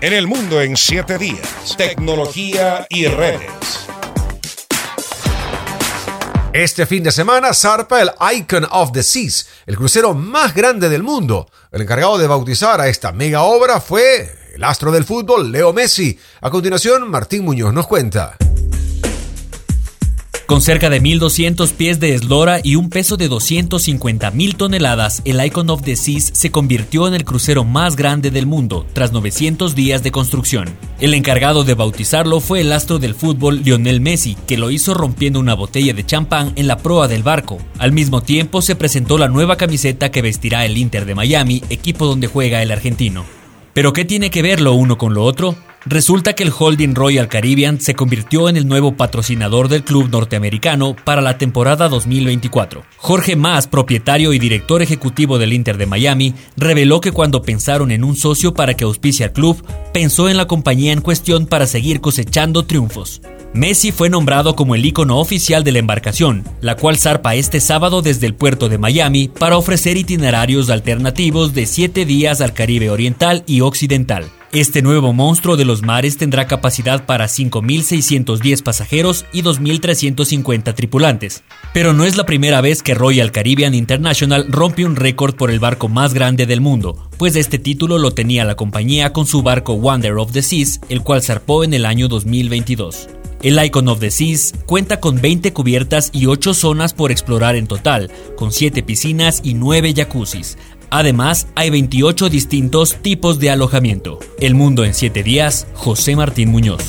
en El Mundo en 7 Días. Tecnología y redes. Este fin de semana zarpa el Icon of the Seas, el crucero más grande del mundo. El encargado de bautizar a esta mega obra fue el astro del fútbol, Leo Messi. A continuación, Martín Muñoz nos cuenta. Con cerca de 1.200 pies de eslora y un peso de 250.000 toneladas, el Icon of the Seas se convirtió en el crucero más grande del mundo, tras 900 días de construcción. El encargado de bautizarlo fue el astro del fútbol Lionel Messi, que lo hizo rompiendo una botella de champán en la proa del barco. Al mismo tiempo, se presentó la nueva camiseta que vestirá el Inter de Miami, equipo donde juega el argentino. ¿Pero qué tiene que ver lo uno con lo otro? Resulta que el holding Royal Caribbean se convirtió en el nuevo patrocinador del club norteamericano para la temporada 2024. Jorge Mas, propietario y director ejecutivo del Inter de Miami, reveló que cuando pensaron en un socio para que auspicie al club, pensó en la compañía en cuestión para seguir cosechando triunfos. Messi fue nombrado como el ícono oficial de la embarcación, la cual zarpa este sábado desde el puerto de Miami para ofrecer itinerarios alternativos de 7 días al Caribe Oriental y Occidental. Este nuevo monstruo de los mares tendrá capacidad para 5.610 pasajeros y 2.350 tripulantes. Pero no es la primera vez que Royal Caribbean International rompe un récord por el barco más grande del mundo, pues este título lo tenía la compañía con su barco Wonder of the Seas, el cual zarpó en el año 2022. El Icon of the Seas cuenta con 20 cubiertas y 8 zonas por explorar en total, con 7 piscinas y 9 jacuzzis. Además, hay 28 distintos tipos de alojamiento. El Mundo en 7 Días, José Martín Muñoz.